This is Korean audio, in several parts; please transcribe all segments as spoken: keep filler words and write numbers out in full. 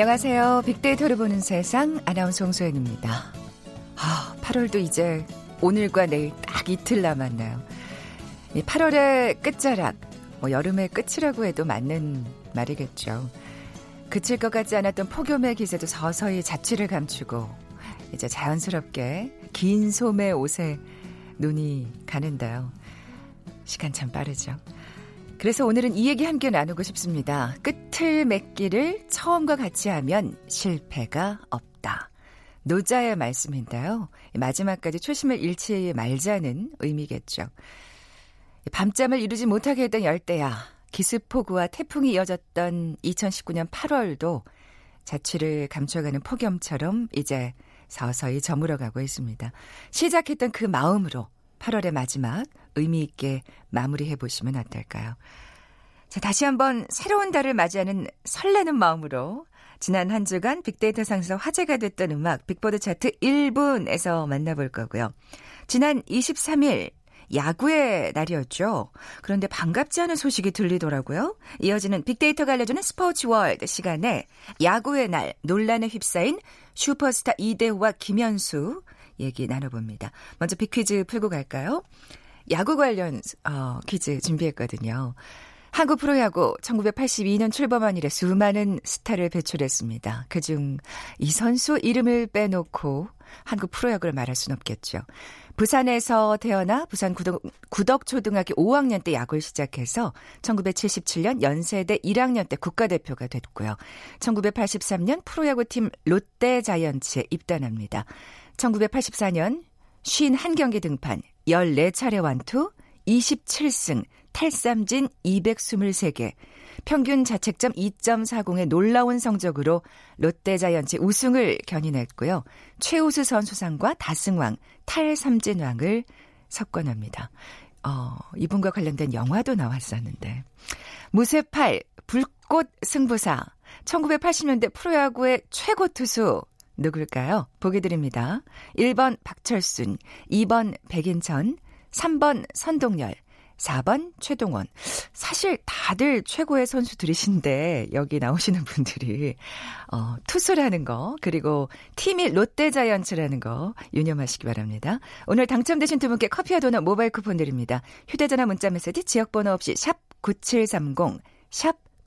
안녕하세요. 빅데이터를 보는 세상 아나운서 홍소연입니다. 아, 팔월도 이제 오늘과 내일 딱 이틀 남았나요. 이 팔월의 끝자락, 뭐 여름의 끝이라고 해도 맞는 말이겠죠. 그칠 것 같지 않았던 폭염의 기세도 서서히 자취를 감추고 이제 자연스럽게 긴 소매 옷에 눈이 가는데요. 시간 참 빠르죠. 그래서 오늘은 이 얘기 함께 나누고 싶습니다. 끝을 맺기를 처음과 같이 하면 실패가 없다. 노자의 말씀인데요. 마지막까지 초심을 잃지 말자는 의미겠죠. 밤잠을 이루지 못하게 했던 열대야, 기습폭우와 태풍이 이어졌던 이천십구 년 팔월도 자취를 감춰가는 폭염처럼 이제 서서히 저물어가고 있습니다. 시작했던 그 마음으로 팔월의 마지막 의미 있게 마무리해 보시면 어떨까요? 자, 다시 한번 새로운 달을 맞이하는 설레는 마음으로 지난 한 주간 빅데이터 상에서 화제가 됐던 음악 빅보드 차트 일 분에서 만나볼 거고요. 지난 이십삼 일 야구의 날이었죠. 그런데 반갑지 않은 소식이 들리더라고요. 이어지는 빅데이터가 알려주는 스포츠 월드 시간에 야구의 날 논란에 휩싸인 슈퍼스타 이대호와 김현수 얘기 나눠봅니다. 먼저 빅퀴즈 풀고 갈까요? 야구 관련 어, 퀴즈 준비했거든요. 한국 프로야구 천구백팔십이 년 출범한 이래 수많은 스타를 배출했습니다. 그중 이 선수 이름을 빼놓고 한국 프로야구를 말할 순 없겠죠. 부산에서 태어나 부산 구덕, 구덕초등학교 오 학년 때 야구를 시작해서 천구백칠십칠 년 연세대 일 학년 때 국가대표가 됐고요. 천구백팔십삼 년 프로야구팀 롯데자이언츠에 입단합니다. 천구백팔십사 년 오십일 경기 등판, 열네 차례 완투, 이십칠 승, 탈삼진 이백이십삼 개, 평균 자책점 이 점 사공의 놀라운 성적으로 롯데자이언츠 우승을 견인했고요. 최우수 선수상과 다승왕, 탈삼진왕을 석권합니다. 어, 이분과 관련된 영화도 나왔었는데. 무쇠팔, 불꽃 승부사, 천구백팔십 년대 프로야구의 최고 투수, 누굴까요? 보기 드립니다. 일 번 박철순, 이 번 백인천, 삼 번 선동열, 사 번 최동원. 사실 다들 최고의 선수들이신데 여기 나오시는 분들이 어, 투수라는 거 그리고 팀이 롯데자이언츠라는 거 유념하시기 바랍니다. 오늘 당첨되신 두 분께 커피와 도넛 모바일 쿠폰 드립니다. 휴대전화 문자메시지 지역번호 없이 샵 구칠삼공, 샵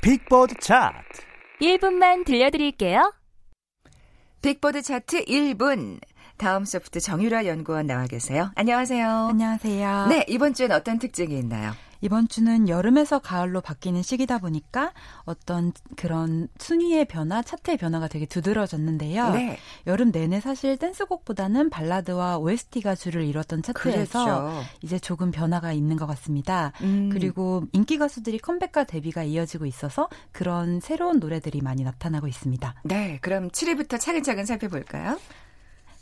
빅보드 차트 일 분만 들려드릴게요. 빅보드 차트 일 분. 다음 소프트 정유라 연구원 나와 계세요. 안녕하세요. 안녕하세요. 네, 이번 주엔 어떤 특징이 있나요? 이번 주는 여름에서 가을로 바뀌는 시기다 보니까 어떤 그런 순위의 변화, 차트의 변화가 되게 두드러졌는데요. 네. 여름 내내 사실 댄스곡보다는 발라드와 오에스티가 주를 이뤘던 차트에서 그렇죠. 이제 조금 변화가 있는 것 같습니다. 음. 그리고 인기 가수들이 컴백과 데뷔가 이어지고 있어서 그런 새로운 노래들이 많이 나타나고 있습니다. 네, 그럼 칠 위부터 차근차근 살펴볼까요?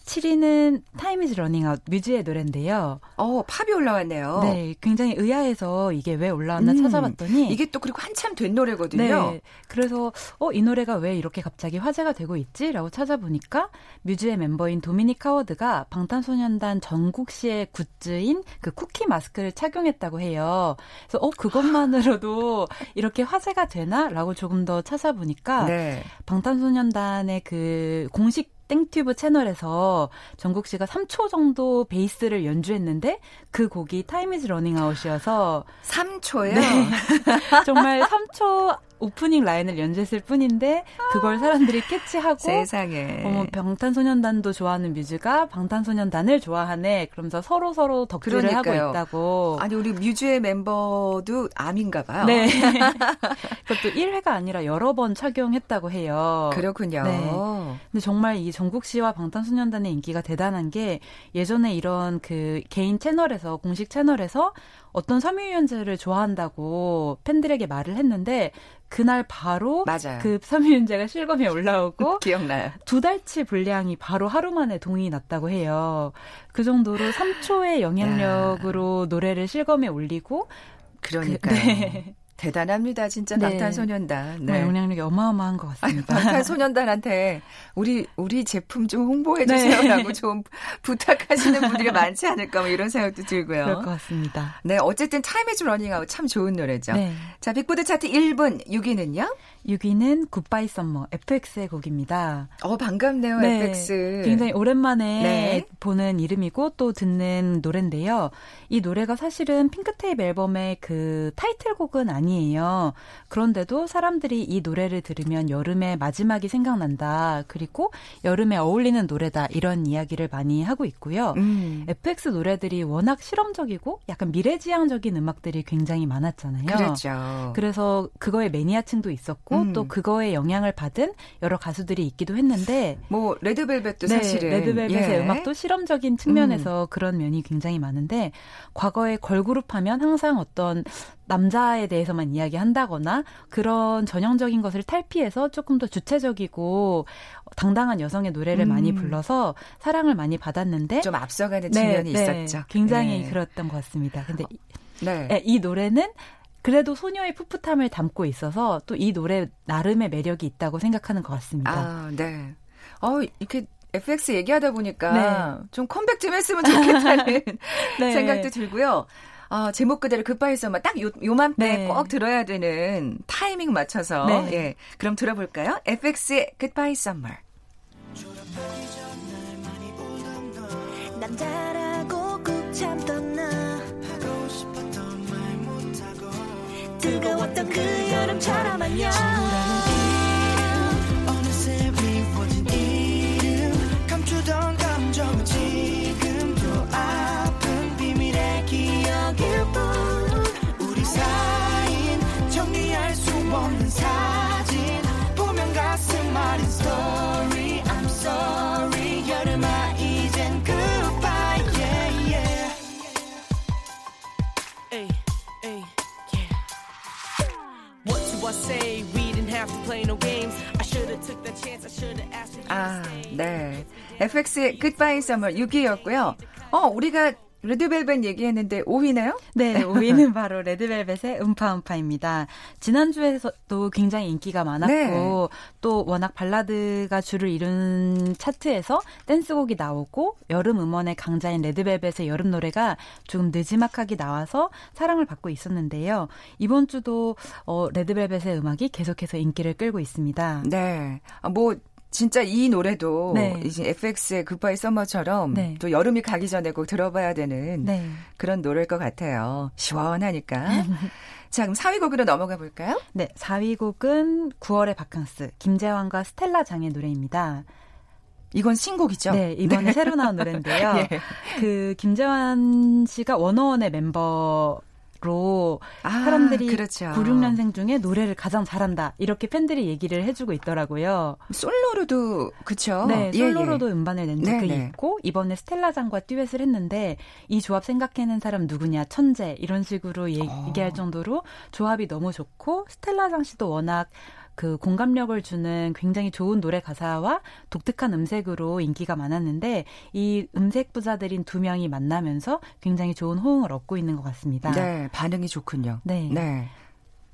칠 위는 Time is Running Out 뮤즈의 노래인데요. 어, 팝이 올라왔네요. 네, 굉장히 의아해서 이게 왜 올라왔나 음, 찾아봤더니 이게 또 그리고 한참 된 노래거든요. 네, 그래서 어, 이 노래가 왜 이렇게 갑자기 화제가 되고 있지라고 찾아보니까 뮤즈의 멤버인 도미닉 하워드가 방탄소년단 정국 씨의 굿즈인 그 쿠키 마스크를 착용했다고 해요. 그래서 어, 그것만으로도 이렇게 화제가 되나라고 조금 더 찾아보니까 네. 방탄소년단의 그 공식 땡튜브 채널에서 정국 씨가 삼 초 정도 베이스를 연주했는데 그 곡이 Time is Running Out이어서 삼 초요? 네. 정말 삼 초 오프닝 라인을 연주했을 뿐인데 그걸 사람들이 캐치하고 세상에. 어머, 방탄소년단도 좋아하는 뮤즈가 방탄소년단을 좋아하네. 그러면서 서로 서로 덕질을 그러니까요. 하고 있다고. 아니 우리 뮤즈의 멤버도 암인가 봐요. 네. 그것도 일 회가 아니라 여러 번 착용했다고 해요. 그렇군요. 네. 근데 정말 이 정국 씨와 방탄소년단의 인기가 대단한 게 예전에 이런 그 개인 채널에서 공식 채널에서 어떤 섬유유연제를 좋아한다고 팬들에게 말을 했는데 그날 바로 맞아요. 그 섬유유연제가 실검에 올라오고 기억나요. 두 달치 분량이 바로 하루 만에 동이 났다고 해요. 그 정도로 삼 초의 영향력으로 야. 노래를 실검에 올리고 그러니까요. 그, 네. 대단합니다. 진짜 네. 방탄소년단. 네. 영향력이 어마어마한 것 같습니다. 아니, 방탄소년단한테 우리 우리 제품 좀 홍보해 주세요라고 네. 좀 부탁하시는 분들이 많지 않을까 뭐 이런 생각도 들고요. 그럴 것 같습니다. 네, 어쨌든 Time is Running Out 참 좋은 노래죠. 네. 자, 빅보드 차트 일 분 육 위는요? 육 위는 Goodbye Summer, 에프엑스의 곡입니다. 어, 반갑네요. 네. 에프엑스. 굉장히 오랜만에 네. 보는 이름이고 또 듣는 노래인데요. 이 노래가 사실은 핑크테이프 앨범의 그 타이틀곡은 아니에요. 그런데도 사람들이 이 노래를 들으면 여름의 마지막이 생각난다. 그리고 여름에 어울리는 노래다. 이런 이야기를 많이 하고 있고요. 음. 에프엑스 노래들이 워낙 실험적이고 약간 미래지향적인 음악들이 굉장히 많았잖아요. 그렇죠. 그래서 그거에 매니아층도 있었고 음. 또 그거에 영향을 받은 여러 가수들이 있기도 했는데 뭐 레드벨벳도 네, 사실은 레드벨벳의 예. 음악도 실험적인 측면에서 음. 그런 면이 굉장히 많은데 과거에 걸그룹 하면 항상 어떤 남자에 대해서만 이야기한다거나 그런 전형적인 것을 탈피해서 조금 더 주체적이고 당당한 여성의 노래를 음. 많이 불러서 사랑을 많이 받았는데 좀 앞서가는 네, 측면이 네, 있었죠. 굉장히 네. 그랬던 것 같습니다. 근데 네. 네, 이 노래는 그래도 소녀의 풋풋함을 담고 있어서 또 이 노래 나름의 매력이 있다고 생각하는 것 같습니다. 아, 네. 어, 이렇게 에프엑스 얘기하다 보니까 네. 좀 컴백 좀 했으면 좋겠다는 네. 생각도 들고요. 아, 제목 그대로 Goodbye Summer 딱 요, 요맘때 네. 꼭 들어야 되는 타이밍 맞춰서 네. 예, 그럼 들어볼까요? 에프엑스의 Goodbye Summer. 남자라고 꾹 참던 나 하고 싶었던 말 못하고 뜨거웠던 그 여름처럼 안녕 친구라는 이름 어느새 미워진 이름 감추던 감정은 지금도 아픈 비밀의 기억 우리 사인 정리할 수 없는 사진 보면 가슴 아린 story I'm sorry 여름아 이젠 goodbye yeah yeah hey hey yeah what do I say we didn't have to play no games I should have took that chance I should have asked you to stay 네 에프엑스의 Goodbye Summer 육 위였고요 어 우리가 레드벨벳 얘기했는데 오 위네요? 네, 오 위는 바로 레드벨벳의 음파음파입니다. 지난주에서도 굉장히 인기가 많았고 네. 또 워낙 발라드가 주를 이룬 차트에서 댄스곡이 나오고 여름 음원의 강자인 레드벨벳의 여름 노래가 조금 느지막하게 나와서 사랑을 받고 있었는데요. 이번 주도 어, 레드벨벳의 음악이 계속해서 인기를 끌고 있습니다. 네, 뭐 진짜 이 노래도 네. 이제 에프엑스의 Goodbye Summer처럼 네. 또 여름이 가기 전에 꼭 들어봐야 되는 네. 그런 노래일 것 같아요. 시원하니까. 자, 그럼 사 위 곡으로 넘어가 볼까요? 네, 사 위 곡은 구월의 바캉스, 김재환과 스텔라 장의 노래입니다. 이건 신곡이죠? 네, 이번에 네. 새로 나온 노래인데요. 예. 그 김재환 씨가 워너원의 멤버 로 사람들이 아, 그렇죠. 구십육 년생 중에 노래를 가장 잘한다 이렇게 팬들이 얘기를 해주고 있더라고요. 솔로로도 그렇죠. 네, 솔로로도 예, 예. 음반을 낸 적이 네, 네. 있고 이번에 스텔라장과 듀엣을 했는데 이 조합 생각해낸 사람 누구냐 천재 이런 식으로 얘기할 어. 정도로 조합이 너무 좋고 스텔라장 씨도 워낙 그 공감력을 주는 굉장히 좋은 노래 가사와 독특한 음색으로 인기가 많았는데 이 음색 부자들인 두 명이 만나면서 굉장히 좋은 호응을 얻고 있는 것 같습니다. 네, 반응이 좋군요. 네. 네.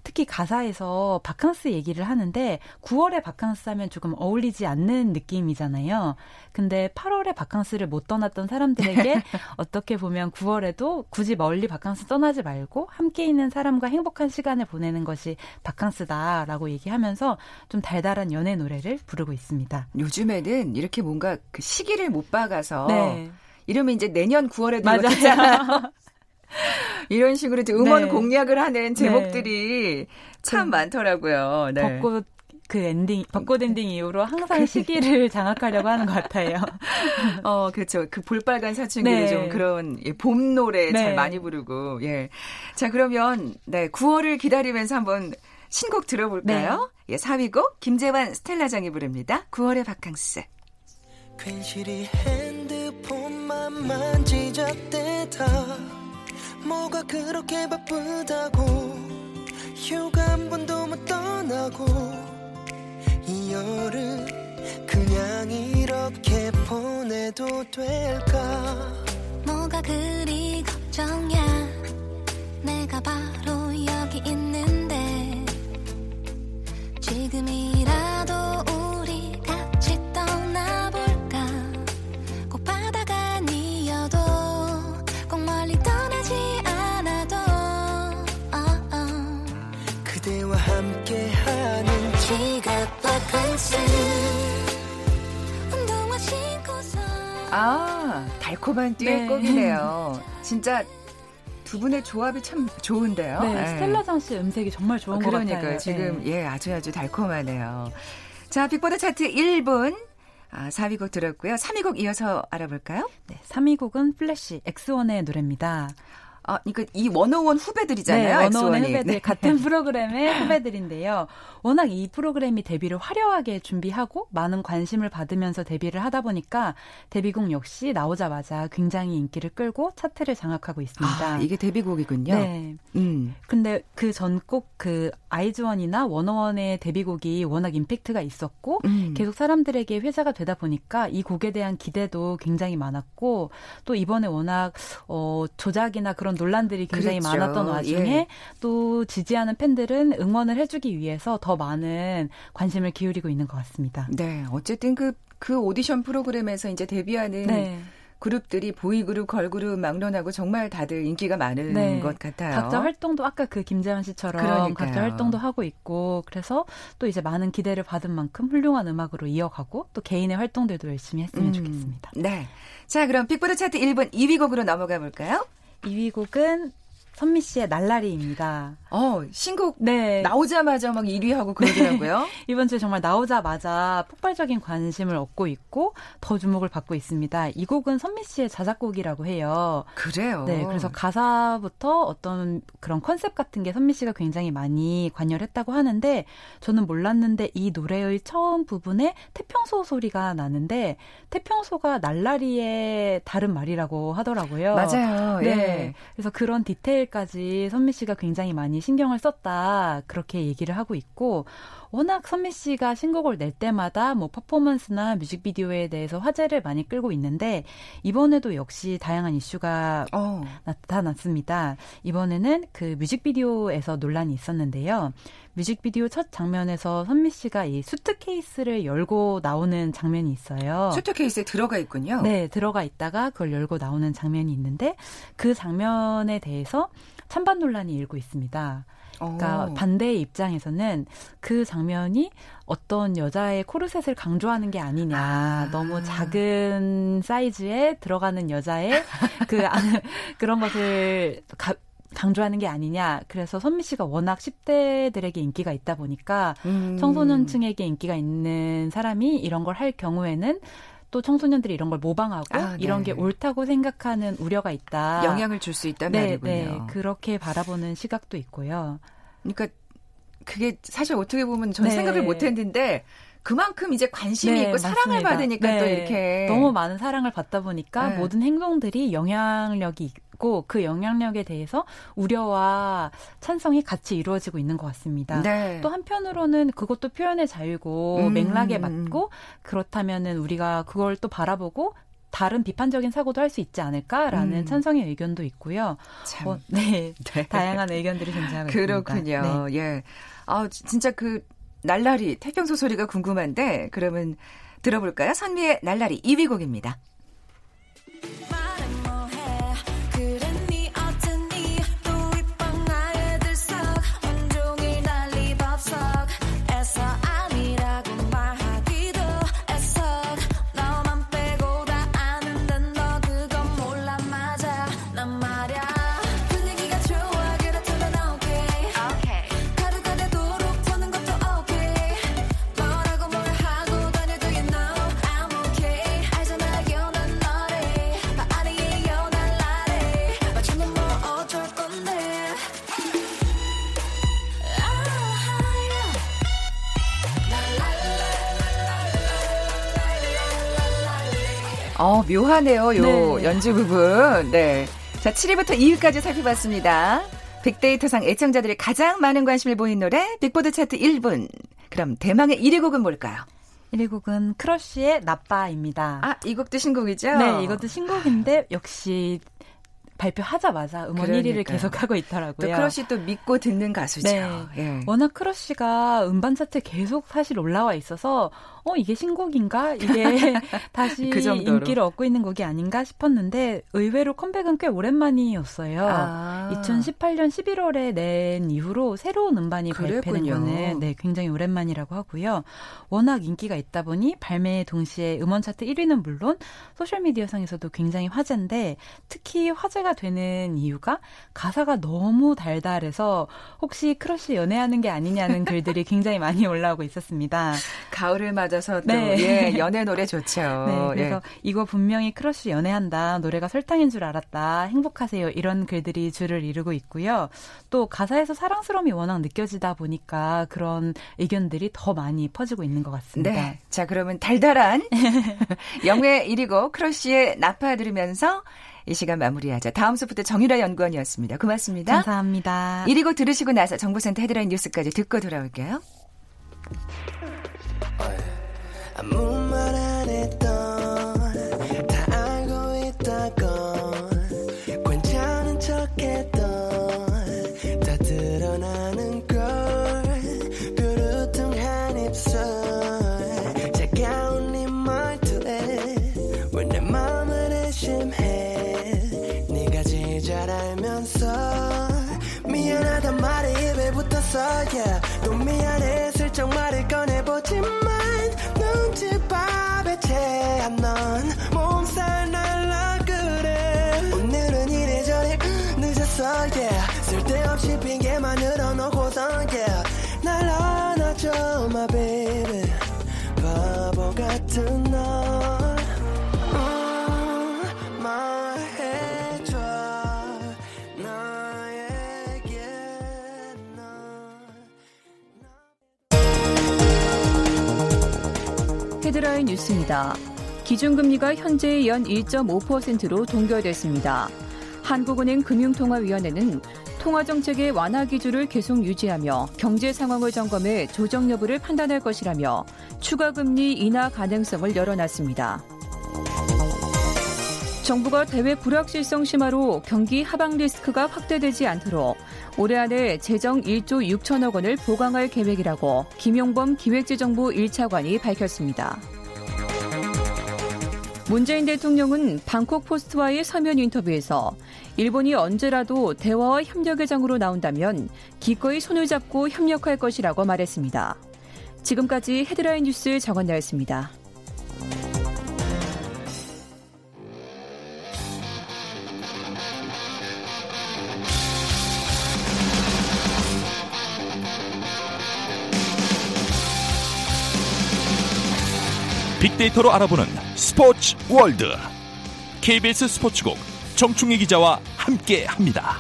특히 가사에서 바캉스 얘기를 하는데 구월에 바캉스 하면 조금 어울리지 않는 느낌이잖아요. 근데 팔월에 바캉스를 못 떠났던 사람들에게 어떻게 보면 구월에도 굳이 멀리 바캉스 떠나지 말고 함께 있는 사람과 행복한 시간을 보내는 것이 바캉스다라고 얘기하면서 좀 달달한 연애 노래를 부르고 있습니다. 요즘에는 이렇게 뭔가 그 시기를 못 박아서 네. 이러면 이제 내년 구월에도 맞아요. 이렇잖아요. 이런 식으로 이제 음원 네. 공략을 하는 제목들이 네. 참 많더라고요. 네. 벚꽃 그 엔딩, 벚꽃 엔딩 이후로 항상 시기를 장악하려고 하는 것 같아요. 어, 그렇죠. 그 볼빨간 사춘기를 네. 좀 그런 예, 봄 노래 네. 잘 많이 부르고. 예. 자, 그러면 네, 구월을 기다리면서 한번 신곡 들어볼까요? 네. 예, 사 위 곡 김재환 스텔라장이 부릅니다. 구월의 바캉스. 괜시리 핸드폰만 만지작대다 뭐가 그렇게 바쁘다고 휴가 한 번도 못 떠나고 이 여름 그냥 이렇게 보내도 될까 뭐가 그리 걱정이야 내가 바로 여기 있는데 지금이라도 우리 같이 떠나볼까 꼭 바다가 아니어도 꼭 멀리 떠나지 않아도 oh, oh. 그대와 함께하는 지갑 바캉스 운동화 신고서 아 달콤한 띠의 곡이네요. 네. 진짜 두 분의 조합이 참 좋은데요. 네, 스텔라장 씨 음색이 정말 좋은 어, 것 같아요. 그러니까요. 지금 네. 예 아주 아주 달콤하네요. 자, 빅보드 차트 일 분. 아, 사 위 곡 들었고요. 삼 위 곡 이어서 알아볼까요? 네, 삼 위 곡은 플래시 엑스원의 노래입니다. 아, 그러니까 이 원오원 후배들이잖아요. 네, 원오원의 후배들. 네. 같은 프로그램의 후배들인데요. 워낙 이 프로그램이 데뷔를 화려하게 준비하고 많은 관심을 받으면서 데뷔를 하다 보니까 데뷔곡 역시 나오자마자 굉장히 인기를 끌고 차트를 장악하고 있습니다. 아, 이게 데뷔곡이군요. 네. 음. 근데 그 전 꼭 그 아이즈원이나 원오원의 데뷔곡이 워낙 임팩트가 있었고 음. 계속 사람들에게 회자가 되다 보니까 이 곡에 대한 기대도 굉장히 많았고 또 이번에 워낙 어, 조작이나 그런 논란들이 굉장히 그렇죠. 많았던 와중에 예. 또 지지하는 팬들은 응원을 해주기 위해서 더 많은 관심을 기울이고 있는 것 같습니다. 네, 어쨌든 그, 그 오디션 프로그램에서 이제 데뷔하는 네. 그룹들이 보이그룹, 걸그룹, 막론하고 정말 다들 인기가 많은 네. 것 같아요. 각자 활동도 아까 그 김재환 씨처럼 그러니까요. 각자 활동도 하고 있고 그래서 또 이제 많은 기대를 받은 만큼 훌륭한 음악으로 이어가고 또 개인의 활동들도 열심히 했으면 음. 좋겠습니다. 네, 자 그럼 빅보드 차트 일 분 이 위 곡으로 넘어가 볼까요? 이 위 곡은 선미 씨의 날라리입니다. 어, 신곡 네. 나오자마자 막 일 위하고 그러더라고요. 네. 이번 주에 정말 나오자마자 폭발적인 관심을 얻고 있고 더 주목을 받고 있습니다. 이 곡은 선미 씨의 자작곡이라고 해요. 그래요? 네, 그래서 가사부터 어떤 그런 컨셉 같은 게 선미 씨가 굉장히 많이 관여를 했다고 하는데 저는 몰랐는데 이 노래의 처음 부분에 태평소 소리가 나는데 태평소가 날라리의 다른 말이라고 하더라고요. 맞아요. 네. 예. 그래서 그런 디테일 까지 선미 씨가 굉장히 많이 신경을 썼다 그렇게 얘기를 하고 있고 워낙 선미 씨가 신곡을 낼 때마다 뭐 퍼포먼스나 뮤직비디오에 대해서 화제를 많이 끌고 있는데 이번에도 역시 다양한 이슈가 어. 나타났습니다. 이번에는 그 뮤직비디오에서 논란이 있었는데요. 뮤직비디오 첫 장면에서 선미 씨가 이 수트케이스를 열고 나오는 장면이 있어요. 수트케이스에 들어가 있군요. 네, 들어가 있다가 그걸 열고 나오는 장면이 있는데 그 장면에 대해서 찬반 논란이 일고 있습니다. 그러니까 오. 반대의 입장에서는 그 장면이 어떤 여자의 코르셋을 강조하는 게 아니냐. 아. 너무 작은 사이즈에 들어가는 여자의 그 그런 것을 가, 강조하는 게 아니냐. 그래서 선미 씨가 워낙 십 대들에게 인기가 있다 보니까 음. 청소년층에게 인기가 있는 사람이 이런 걸 할 경우에는 또 청소년들이 이런 걸 모방하고 아, 네. 이런 게 옳다고 생각하는 우려가 있다. 영향을 줄 수 있단 네, 말이군요. 네. 그렇게 바라보는 시각도 있고요. 그러니까 그게 사실 어떻게 보면 전 네. 생각을 못했는데 그만큼 이제 관심이 네, 있고 맞습니다. 사랑을 받으니까 네. 또 이렇게. 너무 많은 사랑을 받다 보니까 네. 모든 행동들이 영향력이 있고 그 영향력에 대해서 우려와 찬성이 같이 이루어지고 있는 것 같습니다. 네. 또 한편으로는 그것도 표현의 자유고 음. 맥락에 맞고 그렇다면은 우리가 그걸 또 바라보고 다른 비판적인 사고도 할 수 있지 않을까라는 음. 찬성의 의견도 있고요. 참. 어, 네. 네. 다양한 의견들이 존재하고 그렇군요. 있습니다. 그렇군요. 네. 예. 아, 진짜 그 날라리 태평소 소리가 궁금한데 그러면 들어볼까요? 선미의 날라리 이 위 곡입니다. 어, 묘하네요, 요 네. 연주 부분. 네. 자, 칠 위부터 이 위까지 살펴봤습니다. 빅데이터상 애청자들이 가장 많은 관심을 보인 노래 빅보드 차트 일 분. 그럼 대망의 일 위 곡은 뭘까요? 일 위 곡은 크러쉬의 나빠입니다. 아, 이 곡도 신곡이죠? 네, 이것도 신곡인데 역시 발표하자마자 음원 그러니까요. 일 위를 계속하고 있더라고요. 또 크러쉬 또 믿고 듣는 가수죠. 네. 예. 워낙 크러쉬가 음반 차트 계속 사실 올라와 있어서 어 이게 신곡인가? 이게 다시 그 인기를 얻고 있는 곡이 아닌가 싶었는데 의외로 컴백은 꽤 오랜만이었어요. 아. 이천십팔 년 십일월에 낸 이후로 새로운 음반이 발표된 거는 네, 굉장히 오랜만이라고 하고요. 워낙 인기가 있다 보니 발매 동시에 음원 차트 일 위는 물론 소셜미디어상에서도 굉장히 화제인데 특히 화제가 되는 이유가 가사가 너무 달달해서 혹시 크러쉬 연애하는 게 아니냐는 글들이 굉장히 많이 올라오고 있었습니다. 가을을 맞아서 또 네. 예, 연애 노래 좋죠. 네, 그래서 예. 이거 분명히 크러쉬 연애한다. 노래가 설탕인 줄 알았다. 행복하세요. 이런 글들이 줄을 이루고 있고요. 또 가사에서 사랑스러움이 워낙 느껴지다 보니까 그런 의견들이 더 많이 퍼지고 있는 것 같습니다. 네. 자, 그러면 달달한 영예 일 위고 크러쉬의 나파 들으면서 이 시간 마무리하자. 다음 소프트 정유라 연구원이었습니다. 고맙습니다. 감사합니다. 이리고 들으시고 나서 정보센터 헤드라인 뉴스까지 듣고 돌아올게요. 아무 말 안 했던 다 알고 있던 건 괜찮은 척했던 다 드러나는 걸 뾰루퉁한 입술 차가운 네 말투에 왜 내 마음을 의심해 잘 알면서 미안하단 말이 입에 붙었어 yeah. 또 미안해 슬쩍 말을 꺼내보지만 눈치밥에 체한 넌 몸살 날라 그래 오늘은 이래저래 늦었어 yeah. 쓸데없이 핑계만 늘어놓고선 yeah. 날 안아줘 my baby 바보 같은 너 헤드라인 뉴스입니다. 기준금리가 현재 연 일 점 오 퍼센트로 동결됐습니다. 한국은행 금융통화위원회는 통화정책의 완화 기조를 계속 유지하며 경제 상황을 점검해 조정 여부를 판단할 것이라며 추가금리 인하 가능성을 열어놨습니다. 정부가 대외 불확실성 심화로 경기 하방 리스크가 확대되지 않도록 올해 안에 재정 일조 육천억 원을 보강할 계획이라고 김용범 기획재정부 일 차관이 밝혔습니다. 문재인 대통령은 방콕 포스트와의 서면 인터뷰에서 일본이 언제라도 대화와 협력의 장으로 나온다면 기꺼이 손을 잡고 협력할 것이라고 말했습니다. 지금까지 헤드라인 뉴스 정원나였습니다. 빅데이터로 알아보는 스포츠 월드 케이비에스 스포츠국 정충희 기자와 함께합니다.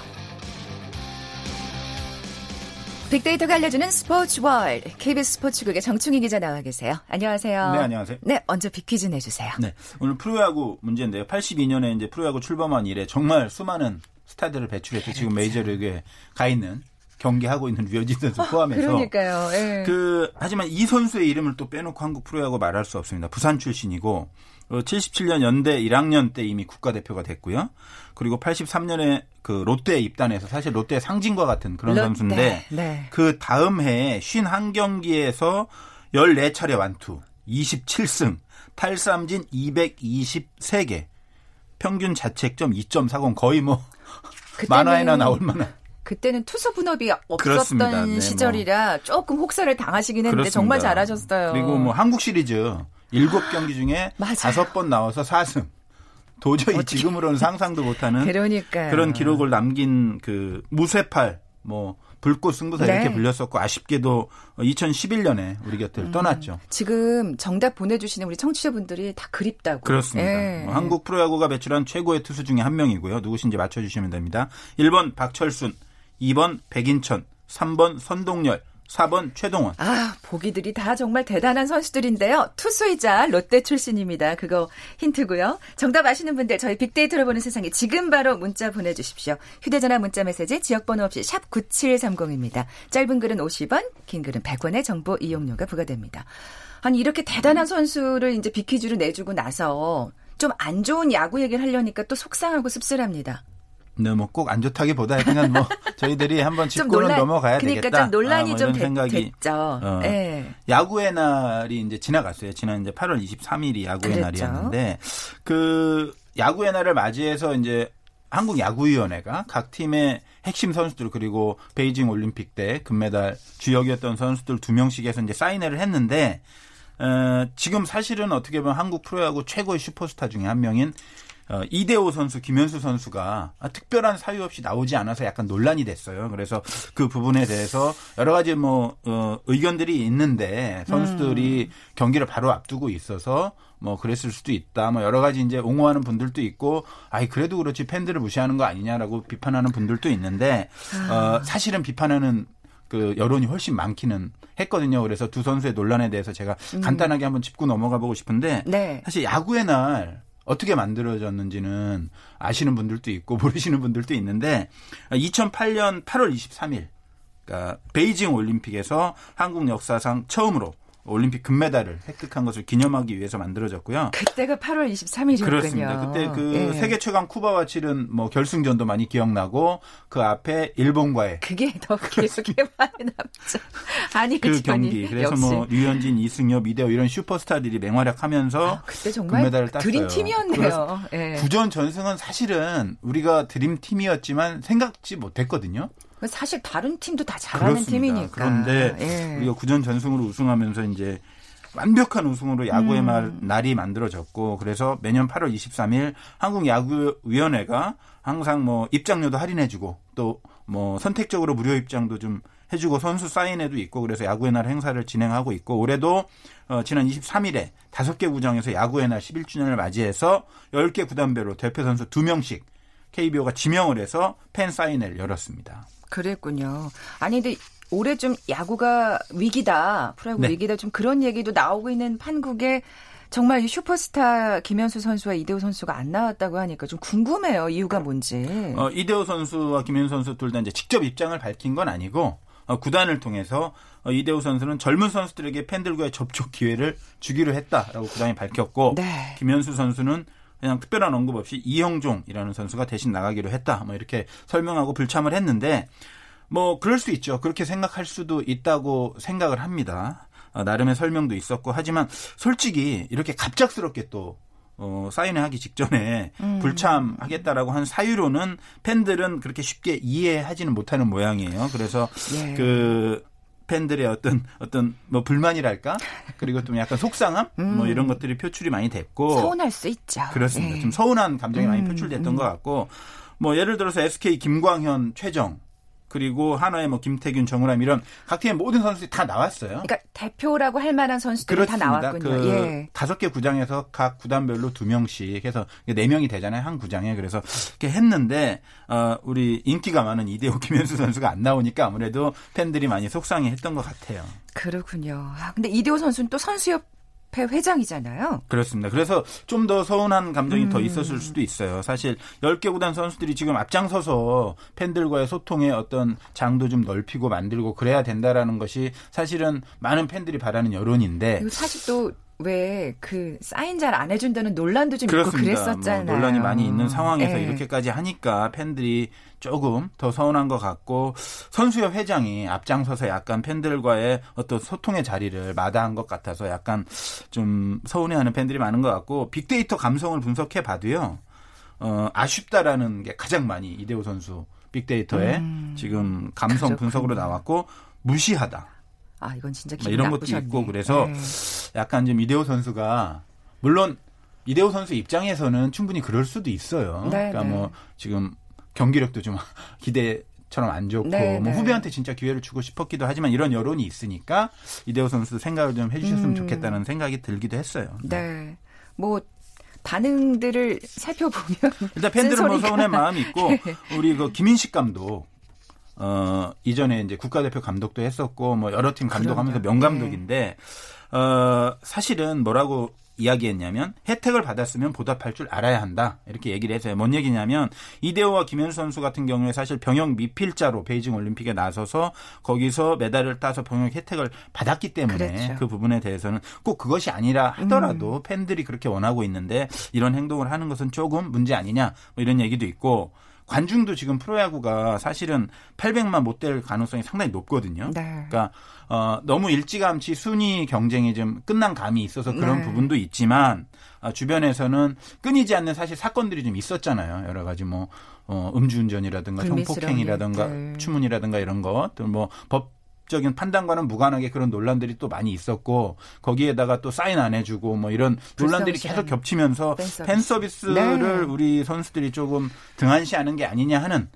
빅데이터가 알려주는 스포츠 월드 케이비에스 스포츠국의 정충희 기자 나와 계세요. 안녕하세요. 네, 안녕하세요. 네, 먼저 빅퀴즈 내주세요. 네, 오늘 프로야구 문제인데요. 팔십이 년에 이제 프로야구 출범한 이래 정말 수많은 스타들을 배출해서 지금 메이저리그에 가 있는. 경기하고 있는 유여진 선수 포함해서. 그러니까요. 예. 그 하지만 이 선수의 이름을 또 빼놓고 한국 프로야구 말할 수 없습니다. 부산 출신이고 칠십칠 년 연대 일 학년 때 이미 국가대표가 됐고요. 그리고 팔십삼 년에 그 롯데에 입단해서 사실 롯데의 상징과 같은 그런 롯데. 선수인데 네. 그 다음 해에 오십일 경기에서 열네 차례 완투, 이십칠 승, 탈삼진 이백이십삼 개, 평균 자책점 이 점 사공 거의 뭐 만화에나 나올 만한. 그때는 투수 분업이 없었던 네, 시절이라 뭐. 조금 혹사를 당하시긴 했는데 그렇습니다. 정말 잘하셨어요. 그리고 뭐 한국 시리즈 일곱 경기 중에 다섯 번 나와서 사 승. 도저히 어떻게. 지금으로는 상상도 못하는 그러니까요. 그런 기록을 남긴 그 무쇠팔 뭐 불꽃 승부사 네. 이렇게 불렸었고 아쉽게도 이천십일 년에 우리 곁을 음, 떠났죠. 지금 정답 보내주시는 우리 청취자분들이 다 그립다고. 그렇습니다. 예. 한국 프로야구가 배출한 최고의 투수 중에 한 명이고요. 누구신지 맞춰주시면 됩니다. 일 번 박철순. 이 번 백인천, 삼 번 선동열, 사 번 최동원. 아, 보기들이 다 정말 대단한 선수들인데요. 투수이자 롯데 출신입니다. 그거 힌트고요. 정답 아시는 분들 저희 빅데이터를 보는 세상에 지금 바로 문자 보내주십시오. 휴대전화 문자메시지 지역번호 없이 샵 구칠삼공입니다. 짧은 글은 오십 원, 긴 글은 백 원의 정보 이용료가 부과됩니다. 아니 이렇게 대단한 선수를 이제 빅퀴즈로 내주고 나서 좀 안 좋은 야구 얘기를 하려니까 또 속상하고 씁쓸합니다. 네, 뭐 꼭 안 좋다기보다 그냥 뭐 저희들이 한번 짚고는 넘어가야 그러니까 되겠다. 그러니까 좀 논란이 어, 뭐 좀 생각이, 됐죠. 어, 네. 야구의 날이 이제 지나갔어요. 지난 이제 팔월 이십삼일이 야구의 그랬죠. 날이었는데 그 야구의 날을 맞이해서 이제 한국야구위원회가 각 팀의 핵심 선수들 그리고 베이징 올림픽 때 금메달 주역이었던 선수들 두 명씩 해서 이제 사인회를 했는데 어, 지금 사실은 어떻게 보면 한국 프로야구 최고의 슈퍼스타 중에 한 명인 어, 이대호 선수, 김현수 선수가 특별한 사유 없이 나오지 않아서 약간 논란이 됐어요. 그래서 그 부분에 대해서 여러 가지 뭐 어, 의견들이 있는데 선수들이 음. 경기를 바로 앞두고 있어서 뭐 그랬을 수도 있다. 뭐 여러 가지 이제 옹호하는 분들도 있고, 아이 그래도 그렇지 팬들을 무시하는 거 아니냐라고 비판하는 분들도 있는데 어, 사실은 비판하는 그 여론이 훨씬 많기는 했거든요. 그래서 두 선수의 논란에 대해서 제가 음. 간단하게 한번 짚고 넘어가 보고 싶은데 네. 사실 야구의 날 어떻게 만들어졌는지는 아시는 분들도 있고 모르시는 분들도 있는데 이천팔년 팔월 이십삼일 그러니까 베이징 올림픽에서 한국 역사상 처음으로 올림픽 금메달을 획득한 것을 기념하기 위해서 만들어졌고요. 그때가 팔월 이십삼일이었군요. 그렇습니다. 그때 그 네. 세계 최강 쿠바와 치른 뭐 결승전도 많이 기억나고 그 앞에 일본과의 그게 더 기억에 많이 남죠. 아니 그 경기. 그래서 역시. 뭐 유현진, 이승엽, 이대호 이런 슈퍼스타들이 맹활약하면서 아, 그때 정말 금메달을 땄어요. 드림팀이었네요. 네. 구전 전승은 사실은 우리가 드림팀이었지만 생각지 못했거든요. 사실 다른 팀도 다 잘하는 그렇습니다. 팀이니까. 그런데 예. 우리가 구전 전승으로 우승하면서 이제 완벽한 우승으로 야구의 음. 날이 만들어졌고 그래서 매년 팔월 이십삼일 한국야구위원회가 항상 뭐 입장료도 할인해주고 또 뭐 선택적으로 무료 입장도 좀 해주고 선수 사인회도 있고 그래서 야구의 날 행사를 진행하고 있고 올해도 어 지난 이십삼일에 다섯 개 구장에서 야구의 날 십일주년을 맞이해서 열 개 구단별로 대표 선수 두 명씩 케이비오가 지명을 해서 팬 사인회를 열었습니다. 그랬군요. 아니 근데 올해 좀 야구가 위기다. 프로야구 네. 위기다. 좀 그런 얘기도 나오고 있는 판국에 정말 슈퍼스타 김현수 선수와 이대호 선수가 안 나왔다고 하니까 좀 궁금해요. 이유가 뭔지. 어, 이대호 선수와 김현수 선수 둘 다 이제 직접 입장을 밝힌 건 아니고 어, 구단을 통해서 어, 이대호 선수는 젊은 선수들에게 팬들과의 접촉 기회를 주기로 했다라고 구단이 밝혔고 네. 김현수 선수는 그냥 특별한 언급 없이 이형종이라는 선수가 대신 나가기로 했다. 뭐 이렇게 설명하고 불참을 했는데 뭐 그럴 수 있죠. 그렇게 생각할 수도 있다고 생각을 합니다. 어, 나름의 설명도 있었고 하지만 솔직히 이렇게 갑작스럽게 또 어, 사인회 하기 직전에 음. 불참하겠다라고 한 사유로는 팬들은 그렇게 쉽게 이해하지는 못하는 모양이에요. 그래서 예. 그 팬들의 어떤 어떤 뭐 불만이랄까 그리고 좀 약간 속상함 음. 뭐 이런 것들이 표출이 많이 됐고 서운할 수 있죠. 그렇습니다. 네. 좀 서운한 감정이 음. 많이 표출됐던 음. 것 같고 뭐 예를 들어서 에스케이 김광현, 최정 그리고 한화의 뭐 김태균, 정우람 이런 각 팀의 모든 선수들이 다 나왔어요. 그러니까 대표라고 할 만한 선수들이 그렇습니다. 다 나왔군요. 그 예. 다섯 개 구장에서 각 구단별로 두 명씩 해서 네 명이 되잖아요. 한 구장에. 그래서 이렇게 했는데 어, 우리 인기가 많은 이대호 김현수 선수가 안 나오니까 아무래도 팬들이 많이 속상해했던 것 같아요. 그렇군요. 아, 근데 이대호 선수는 또 선수협 회장이잖아요. 그렇습니다. 그래서 좀 더 서운한 감정이 음. 더 있었을 수도 있어요. 사실 열 개 구단 선수들이 지금 앞장서서 팬들과의 소통의 어떤 장도 좀 넓히고 만들고 그래야 된다라는 것이 사실은 많은 팬들이 바라는 여론인데 사실 또 왜 그 사인 잘 안 해준다는 논란도 좀 그렇습니다. 있고 그랬었잖아요. 뭐 논란이 많이 있는 상황에서 네. 이렇게까지 하니까 팬들이 조금 더 서운한 것 같고 선수협 회장이 앞장서서 약간 팬들과의 어떤 소통의 자리를 마다한 것 같아서 약간 좀 서운해하는 팬들이 많은 것 같고 빅데이터 감성을 분석해봐도요. 어, 아쉽다라는 게 가장 많이 이대호 선수 빅데이터에 음, 지금 감성 그렇군요. 분석으로 나왔고 무시하다. 아, 이건 진짜 기분 이런 것도 나쁘셨네. 있고 그래서 네. 약간 좀 이대호 선수가 물론 이대호 선수 입장에서는 충분히 그럴 수도 있어요. 네, 그러니까 네. 뭐 지금 경기력도 좀 기대처럼 안 좋고 네, 뭐 네. 후배한테 진짜 기회를 주고 싶었기도 하지만 이런 여론이 있으니까 이대호 선수도 생각을 좀 해주셨으면 음. 좋겠다는 생각이 들기도 했어요. 네, 네. 뭐. 반응들을 살펴보면 일단 팬들은 뭐 서운한 마음이 있고 우리 그 김인식 감독. 어, 이전에 이제 국가대표 감독도 했었고 뭐 여러 팀 감독하면서 명감독인데 네. 어, 사실은 뭐라고 이야기했냐면 혜택을 받았으면 보답할 줄 알아야 한다. 이렇게 얘기를 해서요. 뭔 얘기냐면 이대호와 김현수 선수 같은 경우에 사실 병역 미필자로 베이징 올림픽에 나서서 거기서 메달을 따서 병역 혜택을 받았기 때문에 그렇죠. 그 부분에 대해서는 꼭 그것이 아니라 하더라도 음. 팬들이 그렇게 원하고 있는데 이런 행동을 하는 것은 조금 문제 아니냐 뭐 이런 얘기도 있고 관중도 지금 프로야구가 사실은 팔백만 못 될 가능성이 상당히 높거든요. 네. 그러니까 어, 너무 일찌감치 순위 경쟁이 좀 끝난 감이 있어서 그런 네. 부분도 있지만 어, 주변에서는 끊이지 않는 사실 사건들이 좀 있었잖아요. 여러 가지 뭐 어, 음주운전이라든가 성폭행이라든가 네. 추문이라든가 이런 것 또 뭐 법 적인 판단과는 무관하게 그런 논란들이 또 많이 있었고 거기에다가 또 사인 안 해주고 뭐 이런 논란들이 계속 겹치면서 팬 서비스를 네. 우리 선수들이 조금 등한시하는 게 아니냐 하는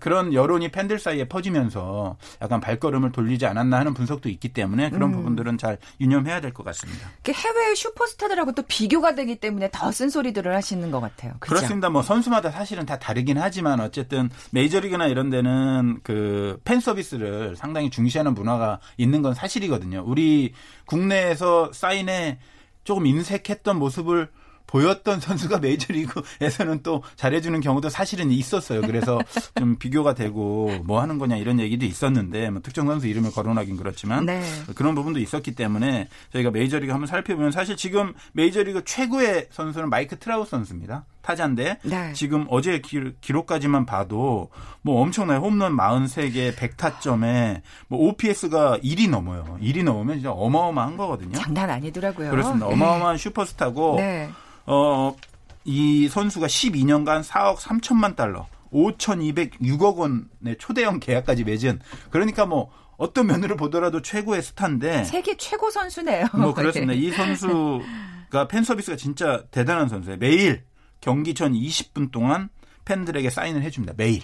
그런 여론이 팬들 사이에 퍼지면서 약간 발걸음을 돌리지 않았나 하는 분석도 있기 때문에 그런 음. 부분들은 잘 유념해야 될 것 같습니다. 해외 슈퍼스타들하고 또 비교가 되기 때문에 더 쓴소리들을 하시는 것 같아요. 그렇죠? 그렇습니다. 뭐 선수마다 사실은 다 다르긴 하지만 어쨌든 메이저리그나 이런 데는 그 팬 서비스를 상당히 중시하는 문화가 있는 건 사실이거든요. 우리 국내에서 사인에 조금 인색했던 모습을 보였던 선수가 메이저리그에서는 또 잘해주는 경우도 사실은 있었어요. 그래서 좀 비교가 되고 뭐 하는 거냐 이런 얘기도 있었는데 뭐 특정 선수 이름을 거론하긴 그렇지만 네. 그런 부분도 있었기 때문에 저희가 메이저리그 한번 살펴보면 사실 지금 메이저리그 최고의 선수는 마이크 트라우트 선수입니다. 타자인데 네. 지금 어제 기록까지만 봐도 뭐 엄청나요. 홈런 사십삼 개 백 타점에 뭐 오피에스가 일이 넘어요. 일이 넘으면 진짜 어마어마한 거거든요. 장난 아니더라고요. 그렇습니다. 어마어마한 네. 슈퍼스타고 네. 어, 이 선수가 십이 년간 사억 삼천만 달러, 오천이백육억 원의 초대형 계약까지 맺은 그러니까 뭐 어떤 면으로 보더라도 최고의 스타인데 세계 최고 선수네요. 뭐 그렇습니다. 이 선수가 팬 서비스가 진짜 대단한 선수예요. 매일 경기 전 이십 분 동안 팬들에게 사인을 해줍니다. 매일.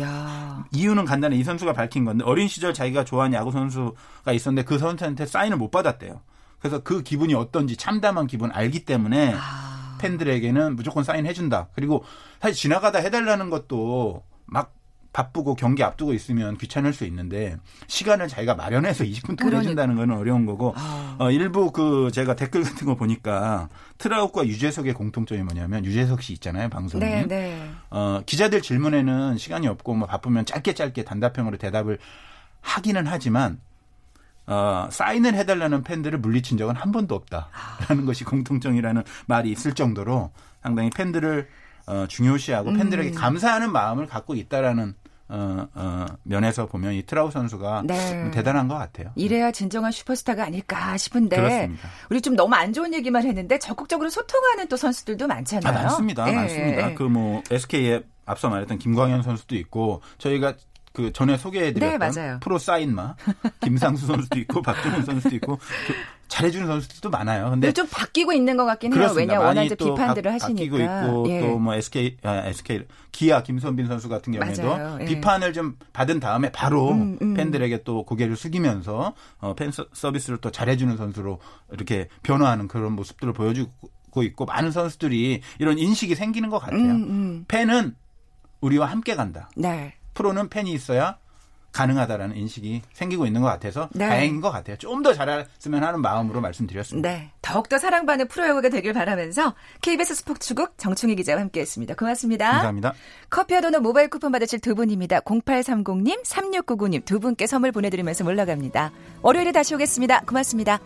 야. 이유는 간단해. 이 선수가 밝힌 건데 어린 시절 자기가 좋아하는 야구 선수가 있었는데 그 선수한테 사인을 못 받았대요. 그래서 그 기분이 어떤지 참담한 기분 알기 때문에 아... 팬들에게는 무조건 사인해준다. 그리고 사실 지나가다 해달라는 것도 막 바쁘고 경기 앞두고 있으면 귀찮을 수 있는데 시간을 자기가 마련해서 이십 분 동안 그러니... 해준다는 건 어려운 거고 아... 어, 일부 그 제가 댓글 같은 거 보니까 트라우트와 유재석의 공통점이 뭐냐면 유재석 씨 있잖아요. 방송에. 네, 네. 어, 기자들 질문에는 시간이 없고 뭐 바쁘면 짧게 짧게 단답형으로 대답을 하기는 하지만 어, 사인을 해달라는 팬들을 물리친 적은 한 번도 없다라는 것이 공통점이라는 말이 있을 정도로 상당히 팬들을 어, 중요시하고 음. 팬들에게 감사하는 마음을 갖고 있다라는 어, 어, 면에서 보면 이 트라우 선수가 네. 대단한 것 같아요. 이래야 진정한 슈퍼스타가 아닐까 싶은데 그렇습니다. 우리 좀 너무 안 좋은 얘기만 했는데 적극적으로 소통하는 또 선수들도 많잖아요. 아, 많습니다. 네. 많습니다. 그 뭐 에스케이에 앞서 말했던 김광현 선수도 있고 저희가 그 전에 소개해드렸던 네, 프로 사인마 김상수 선수도 있고 박철순 선수도 있고 잘해주는 선수들도 많아요. 근데 좀 바뀌고 있는 것 같긴 해요. 왜냐 워낙 이제 비판들을 바, 하시니까. 바뀌고 있고 예. 또 뭐 에스케이 아, 에스케이 기아 김선빈 선수 같은 경우에도 예. 비판을 좀 받은 다음에 바로 음, 음. 팬들에게 또 고개를 숙이면서 어, 팬 서비스를 또 잘해주는 선수로 이렇게 변화하는 그런 모습들을 보여주고 있고 많은 선수들이 이런 인식이 생기는 것 같아요. 음, 음. 팬은 우리와 함께 간다. 네. 프로는 팬이 있어야 가능하다라는 인식이 생기고 있는 것 같아서 네. 다행인 것 같아요. 좀 더 잘했으면 하는 마음으로 말씀드렸습니다. 네, 더욱더 사랑받는 프로야구가 되길 바라면서 케이비에스 스포츠국 정충희 기자와 함께했습니다. 고맙습니다. 감사합니다. 커피와 도넛 모바일 쿠폰 받으실 두 분입니다. 공팔삼공님, 삼육구구님 두 분께 선물 보내드리면서 올라갑니다. 월요일에 다시 오겠습니다. 고맙습니다.